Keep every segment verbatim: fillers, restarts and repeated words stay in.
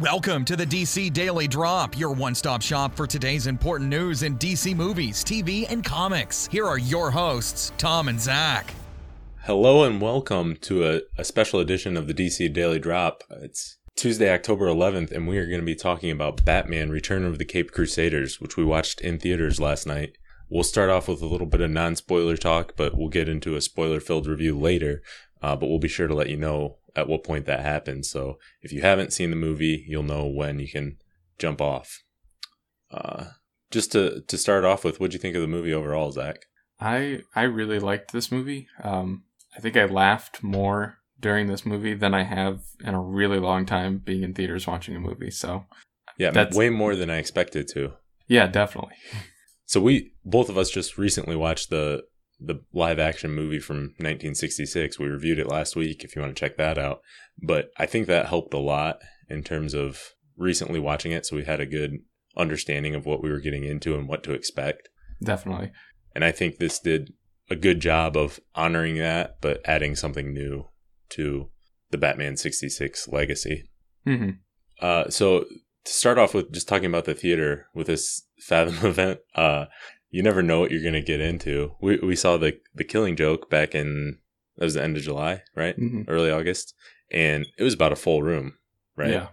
Welcome to the D C Daily Drop, your one-stop shop for today's important news in D C movies, T V, and comics. Here are your hosts, Tom and Zac. Hello and welcome to a, a special edition of the D C Daily Drop. It's Tuesday, October eleventh, and we are going to be talking about Batman: Return of the Caped Crusaders, which we watched in theaters last night. We'll start off with a little bit of non-spoiler talk, but we'll get into a spoiler-filled review later, uh, but we'll be sure to let you know at what point that happens. So if you haven't seen the movie, you'll know when you can jump off. Uh, just to, to start off with, what'd you think of the movie overall, Zac? I, I really liked this movie. Um, I think I laughed more during this movie than I have in a really long time being in theaters watching a movie. So yeah, that's way more than I expected to. Yeah, definitely. So we, both of us just recently watched the the live-action movie from nineteen sixty-six. We reviewed it last week if you want to check that out. But I think that helped a lot in terms of recently watching it, so we had a good understanding of what we were getting into and what to expect. Definitely. And I think this did a good job of honoring that, but adding something new to the Batman sixty-six legacy. Mm-hmm. Uh, so to start off with, just talking about the theater with this Fathom event, uh, you never know what you're going to get into. We we saw the the Killing Joke back in, that was the end of July, right? Mm-hmm. Early August. And it was about a full room, right? Yeah.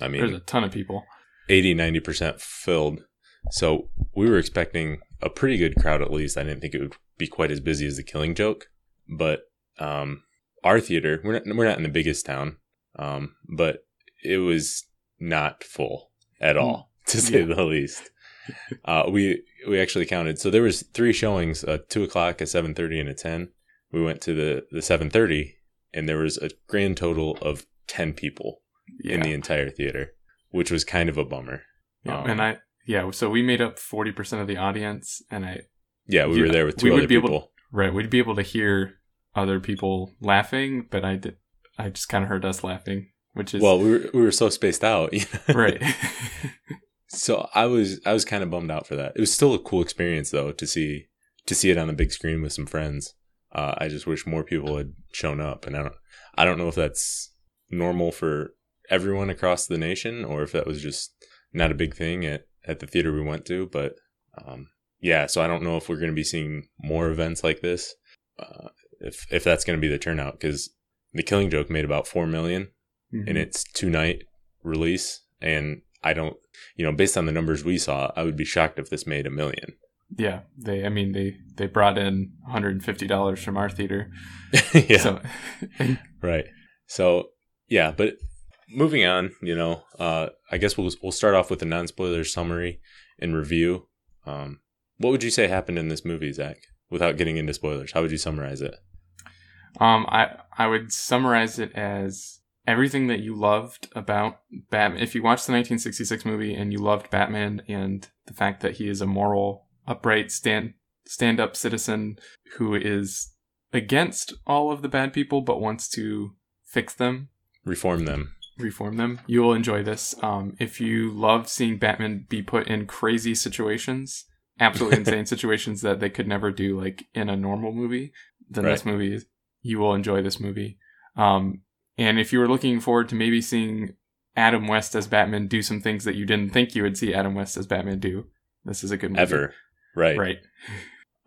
I mean, there's a ton of people. eighty, ninety percent filled. So we were expecting a pretty good crowd at least. I didn't think it would be quite as busy as the Killing Joke. But um, our theater, we're not, we're not in the biggest town, um, but it was not full at all, to say yeah. the least. Uh, we we actually counted. So there was three showings: a two o'clock, a seven thirty, and a ten. We went to the the seven thirty, and there was a grand total of ten people yeah. in the entire theater, which was kind of a bummer. Yeah, um, and I yeah, so we made up forty percent of the audience, and I yeah, we yeah, were there with two we other would be people. Able to, right, we'd be able to hear other people laughing, but I did. I just kind of heard us laughing, which is well, we were we were so spaced out, you know? Right. So I was I was kind of bummed out for that. It was still a cool experience though to see to see it on the big screen with some friends. Uh, I just wish more people had shown up, and I don't I don't know if that's normal for everyone across the nation or if that was just not a big thing at, at the theater we went to. But um, yeah, so I don't know if we're going to be seeing more events like this. Uh, if if that's going to be the turnout, because The Killing Joke made about four million mm-hmm. in its two night release, and I don't, you know, based on the numbers we saw, I would be shocked if this made a million. Yeah. They, I mean, they, they brought in one hundred fifty dollars from our theater. yeah. So. Right. So, yeah, but moving on, you know, uh, I guess we'll, we'll start off with a non-spoiler summary and review. Um, what would you say happened in this movie, Zac, without getting into spoilers? How would you summarize it? Um, I, I would summarize it as everything that you loved about Batman. If you watched the nineteen sixty-six movie and you loved Batman and the fact that he is a moral, upright, stand, stand-up citizen who is against all of the bad people but wants to fix them. Reform them. Reform them. You will enjoy this. Um, if you love seeing Batman be put in crazy situations, absolutely insane situations that they could never do like in a normal movie, then right. this movie, you will enjoy this movie. Um, And if you were looking forward to maybe seeing Adam West as Batman do some things that you didn't think you would see Adam West as Batman do, this is a good movie. Ever. Right. Right.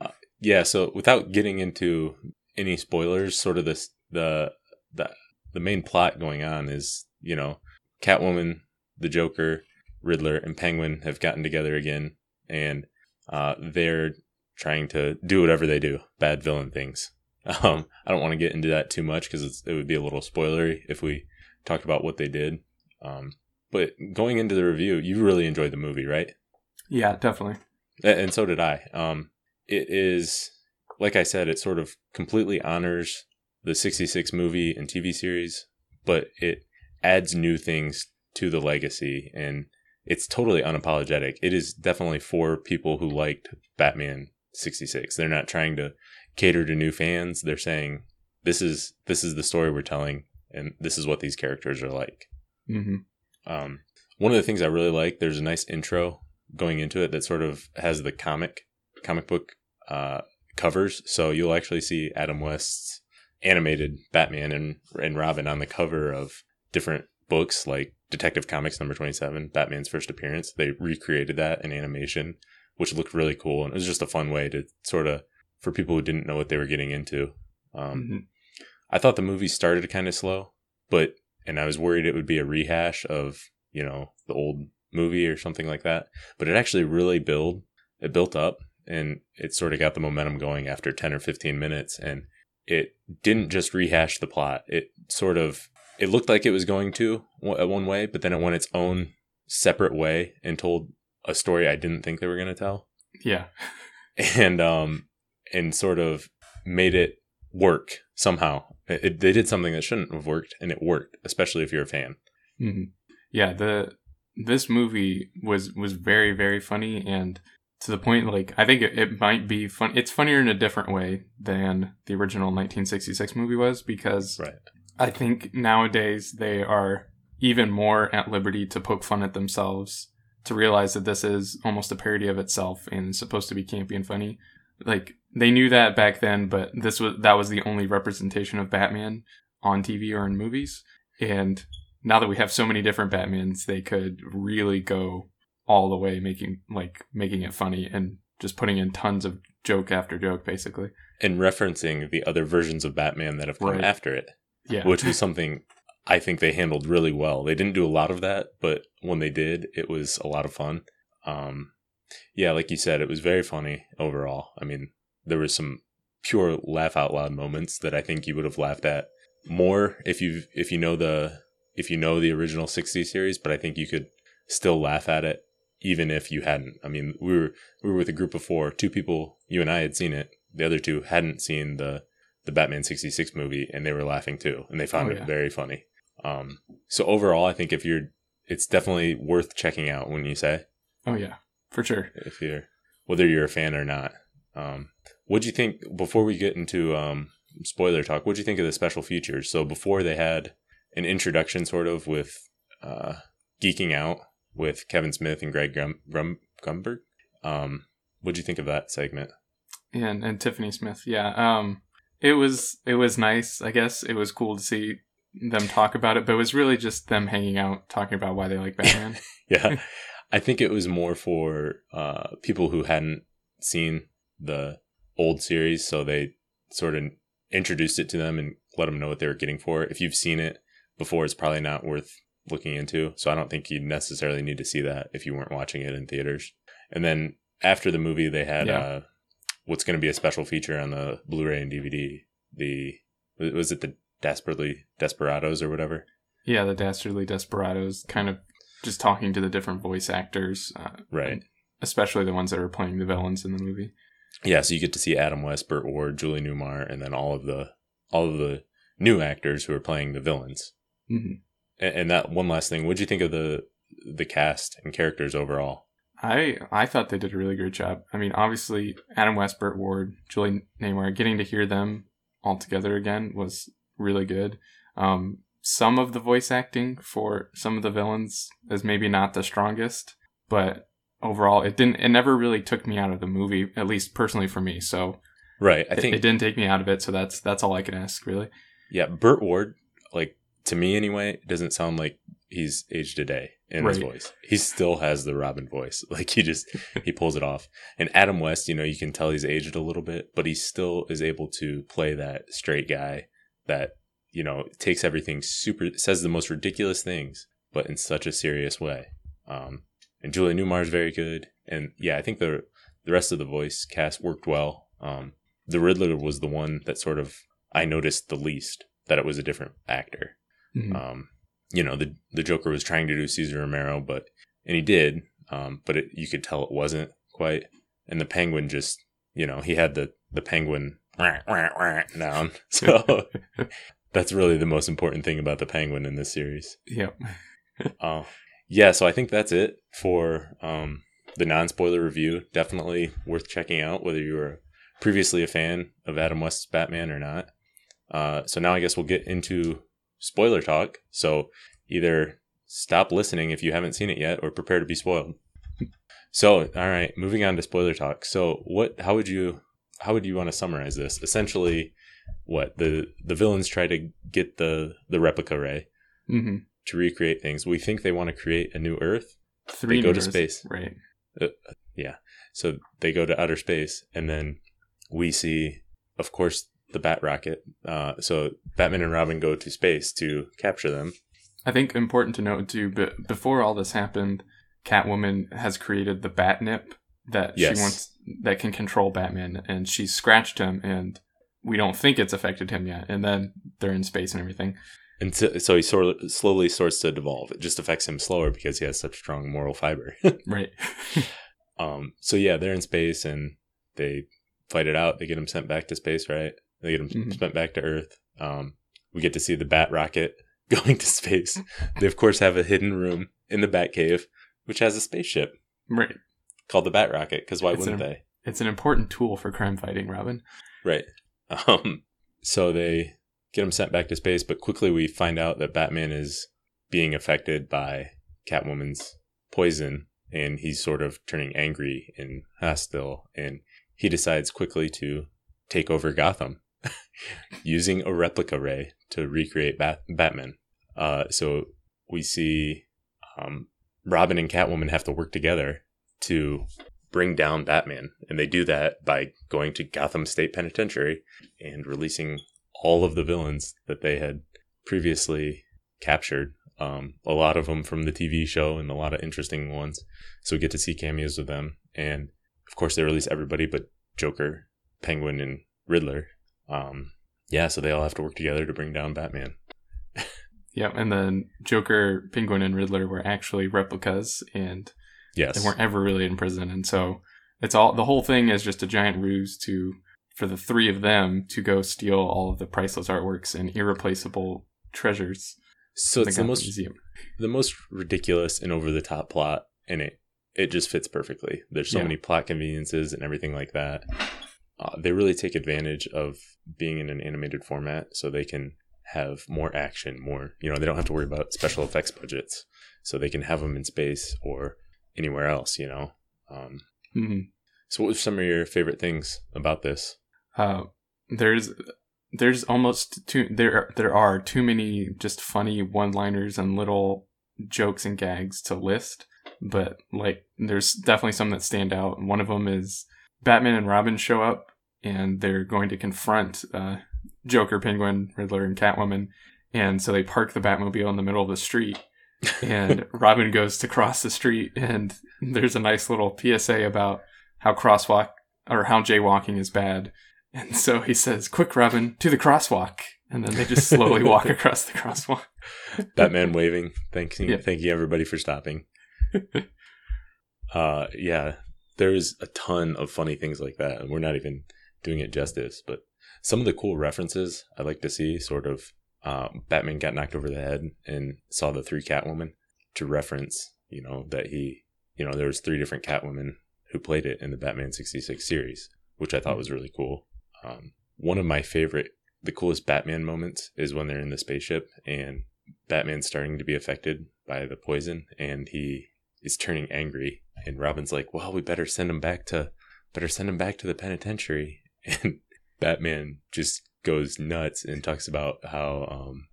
Uh, yeah, so without getting into any spoilers, sort of this, the the the main plot going on is, you know, Catwoman, the Joker, Riddler, and Penguin have gotten together again, and uh, they're trying to do whatever they do, bad villain things. Um, I don't want to get into that too much because it would be a little spoilery if we talked about what they did. Um, but going into the review, you really enjoyed the movie, right? Yeah, definitely. And so did I. Um, it is, like I said, it sort of completely honors the sixty-six movie and T V series, but it adds new things to the legacy, and it's totally unapologetic. It is definitely for people who liked Batman sixty-six. They're not trying to cater to new fans. They're saying this is this is the story we're telling, and this is what these characters are like. Mm-hmm. Um, one of the things I really like, there's a nice intro going into it that sort of has the comic comic book uh, covers, so you'll actually see Adam West's animated Batman and and Robin on the cover of different books like Detective Comics number twenty-seven, Batman's first appearance. They recreated that in animation, which looked really cool. And it was just a fun way to sort of, for people who didn't know what they were getting into. Um, mm-hmm. I thought the movie started kind of slow, but, and I was worried it would be a rehash of, you know, the old movie or something like that. But it actually really build, it built up and it sort of got the momentum going after ten or fifteen minutes. And it didn't just rehash the plot. It sort of, it looked like it was going to one way, but then it went its own separate way and told a story I didn't think they were going to tell. Yeah. And, um, and sort of made it work somehow. It, it, they did something that shouldn't have worked, and it worked, especially if you're a fan. Mm-hmm. Yeah. The, this movie was, was very, very funny, and to the point, like, I think it, it might be fun. It's funnier in a different way than the original nineteen sixty-six movie was, because right. I think nowadays they are even more at liberty to poke fun at themselves, to realize that this is almost a parody of itself and supposed to be campy and funny. Like, they knew that back then, but this was, that was the only representation of Batman on T V or in movies. And now that we have so many different Batmans, they could really go all the way, making like making it funny and just putting in tons of joke after joke, basically. And referencing the other versions of Batman that have come right. after it. Yeah. Which was something I think they handled really well. They didn't do a lot of that, but when they did, it was a lot of fun. Um, yeah, like you said, it was very funny overall. I mean, there was some pure laugh out loud moments that I think you would have laughed at more if you if you know the if you know the original sixties series, but I think you could still laugh at it even if you hadn't. I mean, we were we were with a group of four, two people, you and I had seen it. The other two hadn't seen the the Batman sixty-six movie, and they were laughing too, and they found oh, yeah. it very funny. Um, so overall, I think if you're, it's definitely worth checking out, wouldn't you say? Oh yeah, for sure. If you're, whether you're a fan or not. Um, what'd you think, before we get into um, spoiler talk, what'd you think of the special features? So before they had an introduction sort of with uh, Geeking Out with Kevin Smith and Greg Grum- Grum- Gumberg. Um, what'd you think of that segment? And, and Tiffany Smith, yeah. Um, It was it was nice, I guess. It was cool to see them talk about it, but it was really just them hanging out, talking about why they like Batman. Yeah. I think it was more for uh, people who hadn't seen the old series, so they sort of introduced it to them and let them know what they were getting for it. If you've seen it before, it's probably not worth looking into, so I don't think you necessarily need to see that if you weren't watching it in theaters. And then after the movie, they had... Yeah. Uh, what's going to be a special feature on the Blu-ray and D V D, the, was it the Dastardly Desperados or whatever? Yeah, the Dastardly Desperados, kind of just talking to the different voice actors. Uh, right. Especially the ones that are playing the villains in the movie. Yeah, so you get to see Adam West, Burt Ward, Julie Newmar, and then all of the all of the new actors who are playing the villains. Mm-hmm. And, and that one last thing, what'd you think of the the cast and characters overall? I, I thought they did a really great job. I mean, obviously, Adam West, Burt Ward, Julie Newmar, getting to hear them all together again was really good. Um, some of the voice acting for some of the villains is maybe not the strongest, but overall, it didn't. It never really took me out of the movie, at least personally for me. So, right, I it, think it didn't take me out of it. So that's that's all I can ask, really. Yeah, Burt Ward, like to me anyway, doesn't sound like he's aged a day. In right. his voice, he still has the Robin voice. Like he just he pulls it off. And Adam West, you know, you can tell he's aged a little bit, but he still is able to play that straight guy that, you know, takes everything super, says the most ridiculous things, but in such a serious way. Um, and Julie Newmar is very good. And yeah, I think the the rest of the voice cast worked well. Um, the Riddler was the one that sort of I noticed the least that it was a different actor. Mm-hmm. Um, you know, the the Joker was trying to do Cesar Romero, but and he did, um, but it, you could tell it wasn't quite. And the Penguin just, you know, he had the, the Penguin wah, wah, wah, down. So that's really the most important thing about the Penguin in this series. Yep. uh, yeah, so I think that's it for um, the non-spoiler review. Definitely worth checking out, whether you were previously a fan of Adam West's Batman or not. Uh, so now I guess we'll get into... spoiler talk, so either stop listening if you haven't seen it yet or prepare to be spoiled. So all right, moving on to spoiler talk. So what how would you how would you want to summarize this? Essentially, what the the villains try to get the the replica ray. Mm-hmm. to recreate things. We think they want to create a new Earth. Three they go to space. Right. Uh, yeah. So they go to outer space, and then we see, of course, the Bat Rocket. Uh, so Batman and Robin go to space to capture them. I think important to note, too, but before all this happened, Catwoman has created the Batnip that yes. she wants, that can control Batman, and she's scratched him, and we don't think it's affected him yet. And then they're in space and everything. And so, so he sort of slowly starts to devolve. It just affects him slower because he has such strong moral fiber. Right. um. So, yeah, they're in space and they fight it out. They get him sent back to space, right? They get him mm-hmm. sent back to Earth. Um. We get to see the Bat Rocket going to space. They, of course, have a hidden room in the Bat Cave, which has a spaceship. Right. Called the Bat Rocket, because why it's wouldn't an, they? It's an important tool for crime fighting, Robin. Right. Um. So they get him sent back to space, but quickly we find out that Batman is being affected by Catwoman's poison, and he's sort of turning angry and hostile, and he decides quickly to take over Gotham using a replica ray to recreate Bat- Batman. Uh, so we see um, Robin and Catwoman have to work together to bring down Batman, and they do that by going to Gotham State Penitentiary and releasing all of the villains that they had previously captured, um, a lot of them from the T V show and a lot of interesting ones. So we get to see cameos of them. And of course they release everybody but Joker, Penguin, and Riddler. Um, yeah. So they all have to work together to bring down Batman. Yeah. And then Joker, Penguin, and Riddler were actually replicas, and yes. they weren't ever really in prison. And so it's all, the whole thing is just a giant ruse to, for the three of them to go steal all of the priceless artworks and irreplaceable treasures. So it's the most museum. the most ridiculous and over the top plot, and it it just fits perfectly. There's so yeah. many plot conveniences and everything like that. Uh, they really take advantage of being in an animated format, so they can have more action, more, you know, they don't have to worry about special effects budgets, so they can have them in space or anywhere else, you know. Um, mm-hmm. So what were some of your favorite things about this? Uh, there's there's almost too there there are too many just funny one-liners and little jokes and gags to list, but like there's definitely some that stand out. One of them is Batman and Robin show up and they're going to confront uh, Joker, Penguin, Riddler, and Catwoman, and so they park the Batmobile in the middle of the street. And Robin goes to cross the street, and there's a nice little P S A about how crosswalk or how jaywalking is bad. And so he says, "Quick, Robin, to the crosswalk." And then they just slowly walk across the crosswalk. Batman waving, thanking, yeah. thanking everybody for stopping. uh, yeah, there's a ton of funny things like that. And we're not even doing it justice, but some of the cool references I like to see, sort of uh, Batman got knocked over the head and saw the three Catwoman to reference, you know, that he, you know, there was three different Catwomen who played it in the Batman sixty-six series, which I thought was really cool. Um, one of my favorite, the coolest Batman moments is when they're in the spaceship and Batman's starting to be affected by the poison and he is turning angry. And Robin's like, well, we better send him back to, better send him back to the penitentiary. And Batman just goes nuts and talks about how um,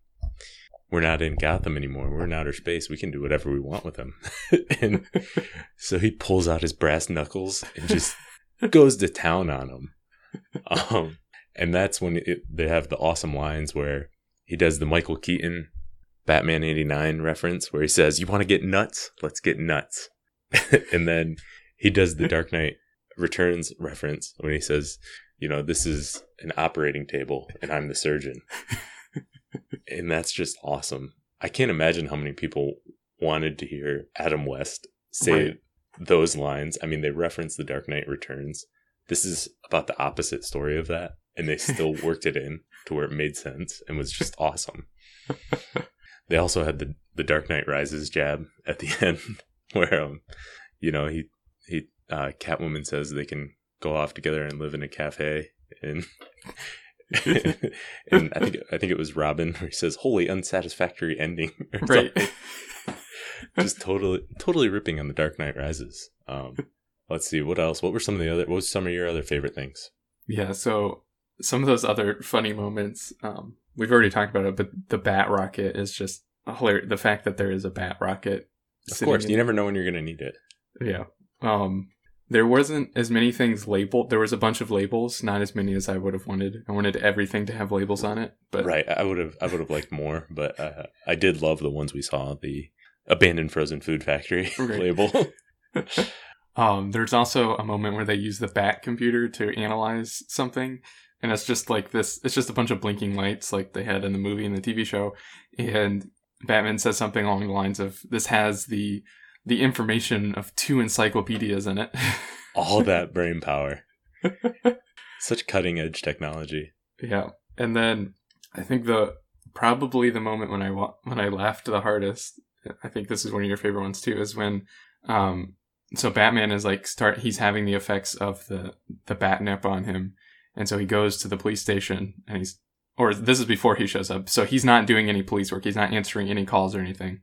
we're not in Gotham anymore. We're in outer space. We can do whatever we want with him. And so he pulls out his brass knuckles and just goes to town on him. Um, and that's when it, they have the awesome lines where he does the Michael Keaton Batman eighty-nine reference where he says, "You want to get nuts? Let's get nuts." And then he does the Dark Knight Returns reference when he says, you know, "This is an operating table and I'm the surgeon." And that's just awesome. I can't imagine how many people wanted to hear Adam West say right. those lines. I mean, they reference the Dark Knight Returns. This is about the opposite story of that. And they still worked it in to where it made sense and was just awesome. They also had the, the Dark Knight Rises jab at the end where, um, you know, he, he uh, Catwoman says they can go off together and live in a cafe and... and I think I think it was Robin where he says, "Wholly unsatisfactory ending," right? Just totally totally ripping on the Dark Knight Rises. Um, let's see what else. What were some of the other? What were some of your other favorite things? Yeah, so some of those other funny moments. Um, we've already talked about it, but the Bat Rocket is just hilarious, the fact that there is a bat rocket. Of course, you never know when you're going to need it. Yeah. Um, there wasn't as many things labeled. There was a bunch of labels, not as many as I would have wanted. I wanted everything to have labels on it. But right, I would have I would have liked more, but uh, I did love the ones we saw, the abandoned frozen food factory right. label. Um, there's also a moment where they use the bat computer to analyze something, and it's just like this, it's just a bunch of blinking lights like they had in the movie and the T V show, and Batman says something along the lines of, this has the the information of two encyclopedias in it. All that brain power. Such cutting edge technology. Yeah. And then I think the probably the moment when I when I laughed the hardest, I think this is one of your favorite ones too, is when um so Batman is like start he's having the effects of the the batnip on him, and so he goes to the police station, and he's or this is before he shows up, so he's not doing any police work, he's not answering any calls or anything,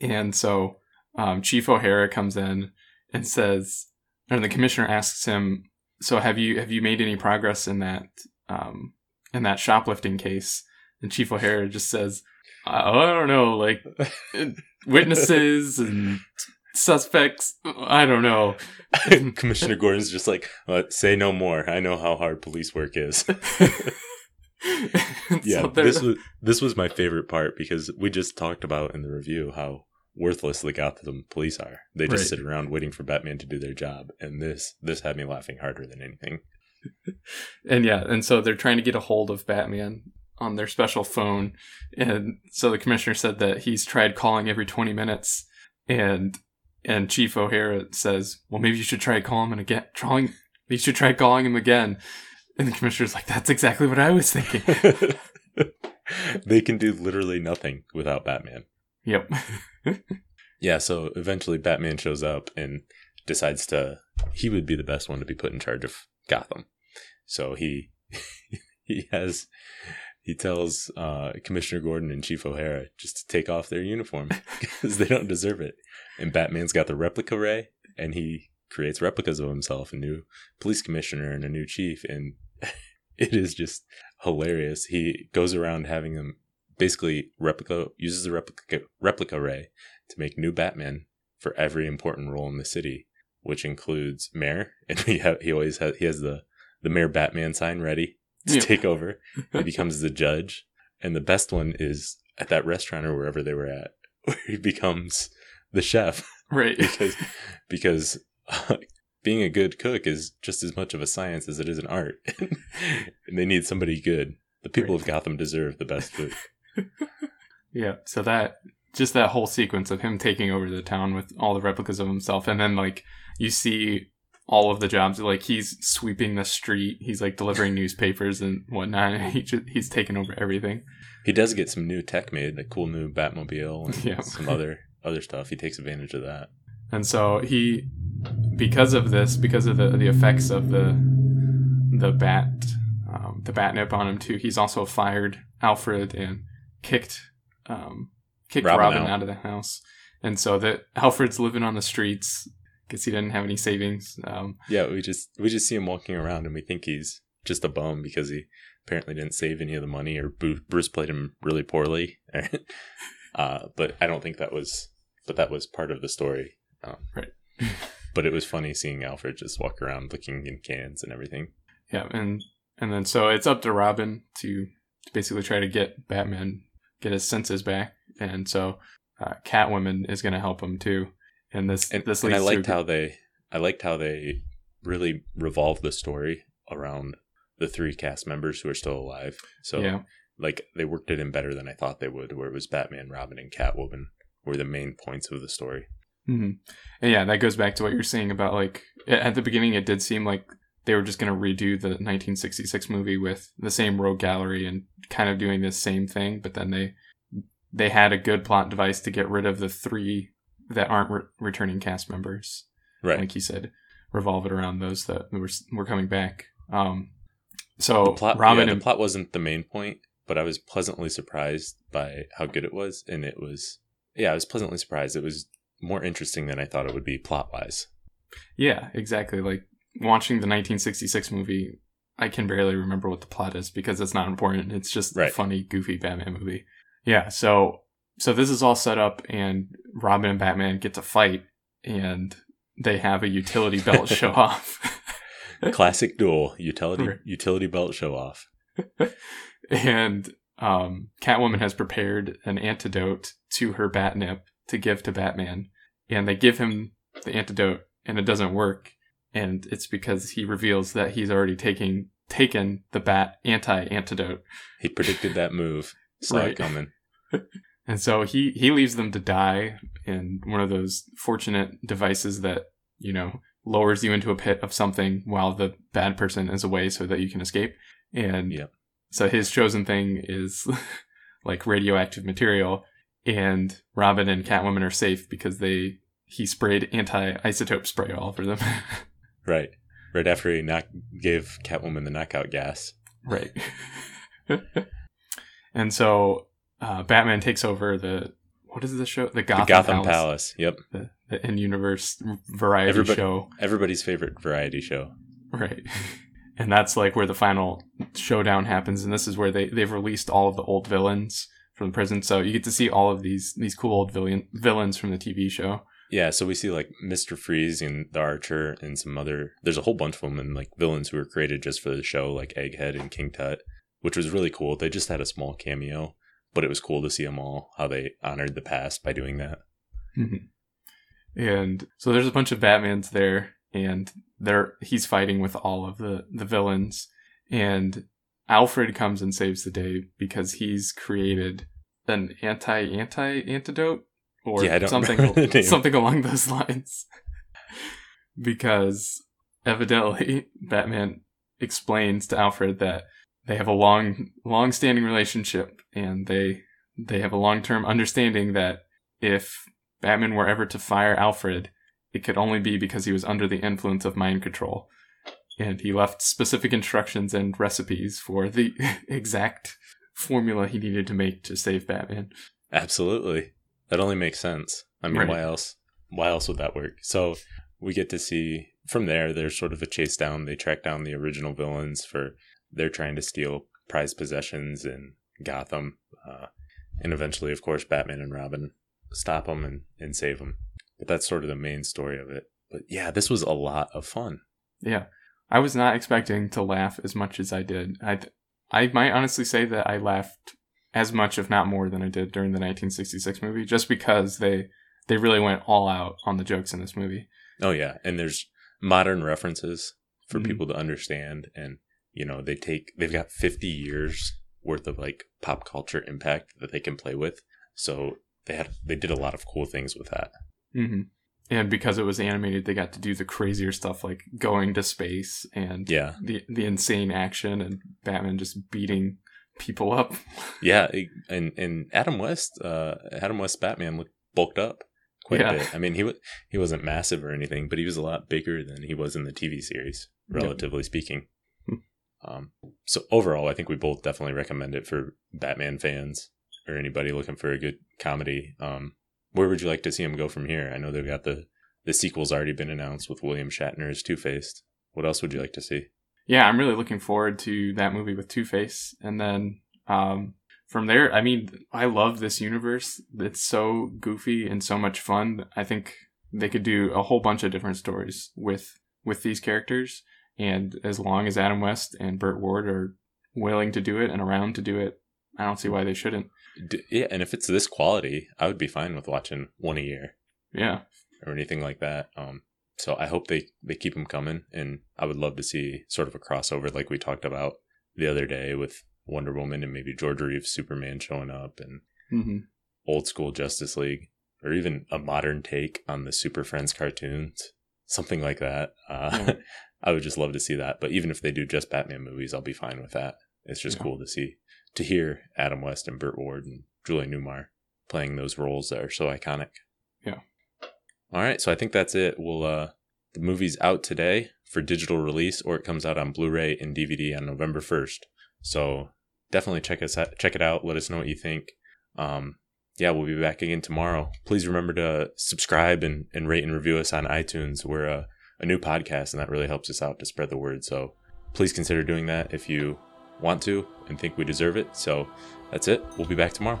and so um, Chief O'Hara comes in and says, and the commissioner asks him, so have you have you made any progress in that um, in that shoplifting case? And Chief O'Hara just says, I, I don't know, like witnesses and suspects, I don't know. Commissioner Gordon's just like, uh, say no more, I know how hard police work is. Yeah, so this was this was my favorite part, because we just talked about in the review how worthless the Gotham police are. They just right. sit around waiting for Batman to do their job, and this this had me laughing harder than anything. And yeah, and so they're trying to get a hold of Batman on their special phone, and so the commissioner said that he's tried calling every twenty minutes, and And Chief O'Hara says, well, maybe you should try calling him again. Trying, you should try calling him again. And the commissioner's like, that's exactly what I was thinking. They can do literally nothing without Batman. Yep. Yeah, so eventually Batman shows up and decides to, he would be the best one to be put in charge of Gotham. So he, he has, he tells uh, Commissioner Gordon and Chief O'Hara just to take off their uniform because they don't deserve it. And Batman's got the replica ray, and he creates replicas of himself, a new police commissioner and a new chief. And it is just hilarious. He goes around having them basically replica, uses the replica, replica ray to make new Batman for every important role in the city, which includes mayor. And he, ha- he always ha- he has the, the mayor Batman sign ready to yeah. take over. He becomes the judge. And the best one is at that restaurant or wherever they were at, where he becomes the chef, right? because because uh, being a good cook is just as much of a science as it is an art, and they need somebody good. The people right. of Gotham deserve the best food. Yeah, so that just that whole sequence of him taking over the town with all the replicas of himself, and then like you see all of the jobs, like he's sweeping the street, he's like delivering newspapers and whatnot, and he just, he's taking over everything. He does get some new tech made, a cool new Batmobile and yeah. some other. Other stuff. He takes advantage of that, and so he, because of this, because of the the effects of the the bat, um, the batnip on him too. He's also fired Alfred and kicked um, kicked Robin, Robin out. out of the house, and so that Alfred's living on the streets because he didn't have any savings. Um, yeah, we just we just see him walking around, and we think he's just a bum because he apparently didn't save any of the money, or Bruce played him really poorly. Uh, but I don't think that was, but that was part of the story. Um, right. But it was funny seeing Alfred just walk around looking in cans and everything. Yeah. And, and then, so it's up to Robin to, to basically try to get Batman, get his senses back. And so, uh, Catwoman is going to help him too. And this, and, this leads and I liked to... how they, I liked how they really revolved the story around the three cast members who are still alive. So yeah. Like, they worked it in better than I thought they would, where it was Batman, Robin, and Catwoman were the main points of the story. Mm-hmm. And yeah, that goes back to what you're saying about, like, at the beginning, it did seem like they were just going to redo the nineteen sixty-six movie with the same rogue gallery and kind of doing this same thing. But then they they had a good plot device to get rid of the three that aren't re- returning cast members. Right. Like you said, revolve it around those that were, were coming back. Um, so the plot, Robin... Yeah, the and, plot wasn't the main point. But I was pleasantly surprised by how good it was. And it was, yeah, I was pleasantly surprised. It was more interesting than I thought it would be plot-wise. Yeah, exactly. Like, watching the nineteen sixty-six movie, I can barely remember what the plot is because it's not important. It's just right. a funny, goofy Batman movie. Yeah, so so this is all set up, and Robin and Batman get to fight, and they have a utility belt show off. Classic duel, utility right. utility belt show off. And um, Catwoman has prepared an antidote to her Batnip to give to Batman, and they give him the antidote, and it doesn't work. And it's because he reveals that he's already taking taken the bat anti-antidote. He predicted that move. Saw right. it coming. And so he, he leaves them to die in one of those fortunate devices that, you know, lowers you into a pit of something while the bad person is away so that you can escape. And yeah. so his chosen thing is like radioactive material, and Robin and Catwoman are safe because they he sprayed anti-isotope spray all over them. Right. Right after he knock- gave Catwoman the knockout gas. Right. And so uh, Batman takes over the, what is the show? The Gotham, the Gotham Palace. Palace. Yep. The, the in-universe variety Everybody, show. Everybody's favorite variety show. Right. And that's like where the final showdown happens. And this is where they, they've released all of the old villains from the prison. So you get to see all of these, these cool old villain, villains from the T V show. Yeah, so we see like Mister Freeze and the Archer and some other. There's a whole bunch of them and like villains who were created just for the show, like Egghead and King Tut, which was really cool. They just had a small cameo, but it was cool to see them all, how they honored the past by doing that. Mm-hmm. And so there's a bunch of Batmans there, and they're he's fighting with all of the, the villains. And Alfred comes and saves the day because he's created an anti-anti-antidote. Or yeah, something something along those lines. Because evidently Batman explains to Alfred that they have a long long standing relationship, and they they have a long term understanding that if Batman were ever to fire Alfred, it could only be because he was under the influence of mind control. And he left specific instructions and recipes for the exact formula he needed to make to save Batman. Absolutely. That only makes sense. I mean, right. why else? Why else would that work? So we get to see from there. There's sort of a chase down. They track down the original villains for they're trying to steal prized possessions in Gotham, uh, and eventually, of course, Batman and Robin stop them and, and save them. But that's sort of the main story of it. But yeah, this was a lot of fun. Yeah, I was not expecting to laugh as much as I did. I I might honestly say that I laughed as much, if not more, than I did during the nineteen sixty-six movie, just because they they really went all out on the jokes in this movie. Oh, yeah. And there's modern references for mm-hmm. people to understand. And, you know, they take, they've got fifty years worth of, like, pop culture impact that they can play with. So they had they did a lot of cool things with that. Mm-hmm. And because it was animated, they got to do the crazier stuff, like going to space and yeah. the the insane action and Batman just beating people up. Yeah, and and Adam West, uh, Adam West Batman looked bulked up quite yeah. a bit. I mean, he was he wasn't massive or anything, but he was a lot bigger than he was in the T V series, relatively yep. speaking. Um, so overall, I think we both definitely recommend it for Batman fans or anybody looking for a good comedy. Um, where would you like to see him go from here? I know they've got the the sequel's already been announced with William Shatner as Two-Faced. What else would you like to see? Yeah, I'm really looking forward to that movie with Two-Face. And then um, from there, I mean, I love this universe. It's so goofy and so much fun. I think they could do a whole bunch of different stories with, with these characters. And as long as Adam West and Burt Ward are willing to do it and around to do it, I don't see why they shouldn't. Yeah, and if it's this quality, I would be fine with watching one a year. Yeah. Or anything like that. Um So I hope they, they keep them coming, and I would love to see sort of a crossover like we talked about the other day with Wonder Woman and maybe George Reeves Superman showing up and mm-hmm. old school Justice League, or even a modern take on the Super Friends cartoons, something like that. Uh, yeah. I would just love to see that. But even if they do just Batman movies, I'll be fine with that. It's just yeah. cool to see, to hear Adam West and Burt Ward and Julie Newmar playing those roles that are so iconic. Yeah. All right, so I think that's it. We'll uh, the movie's out today for digital release, or it comes out on Blu-ray and D V D on November first. So definitely check us out, check it out. Let us know what you think. Um, yeah, we'll be back again tomorrow. Please remember to subscribe and, and rate and review us on iTunes. We're a, a new podcast, and that really helps us out to spread the word. So please consider doing that if you want to and think we deserve it. So that's it. We'll be back tomorrow.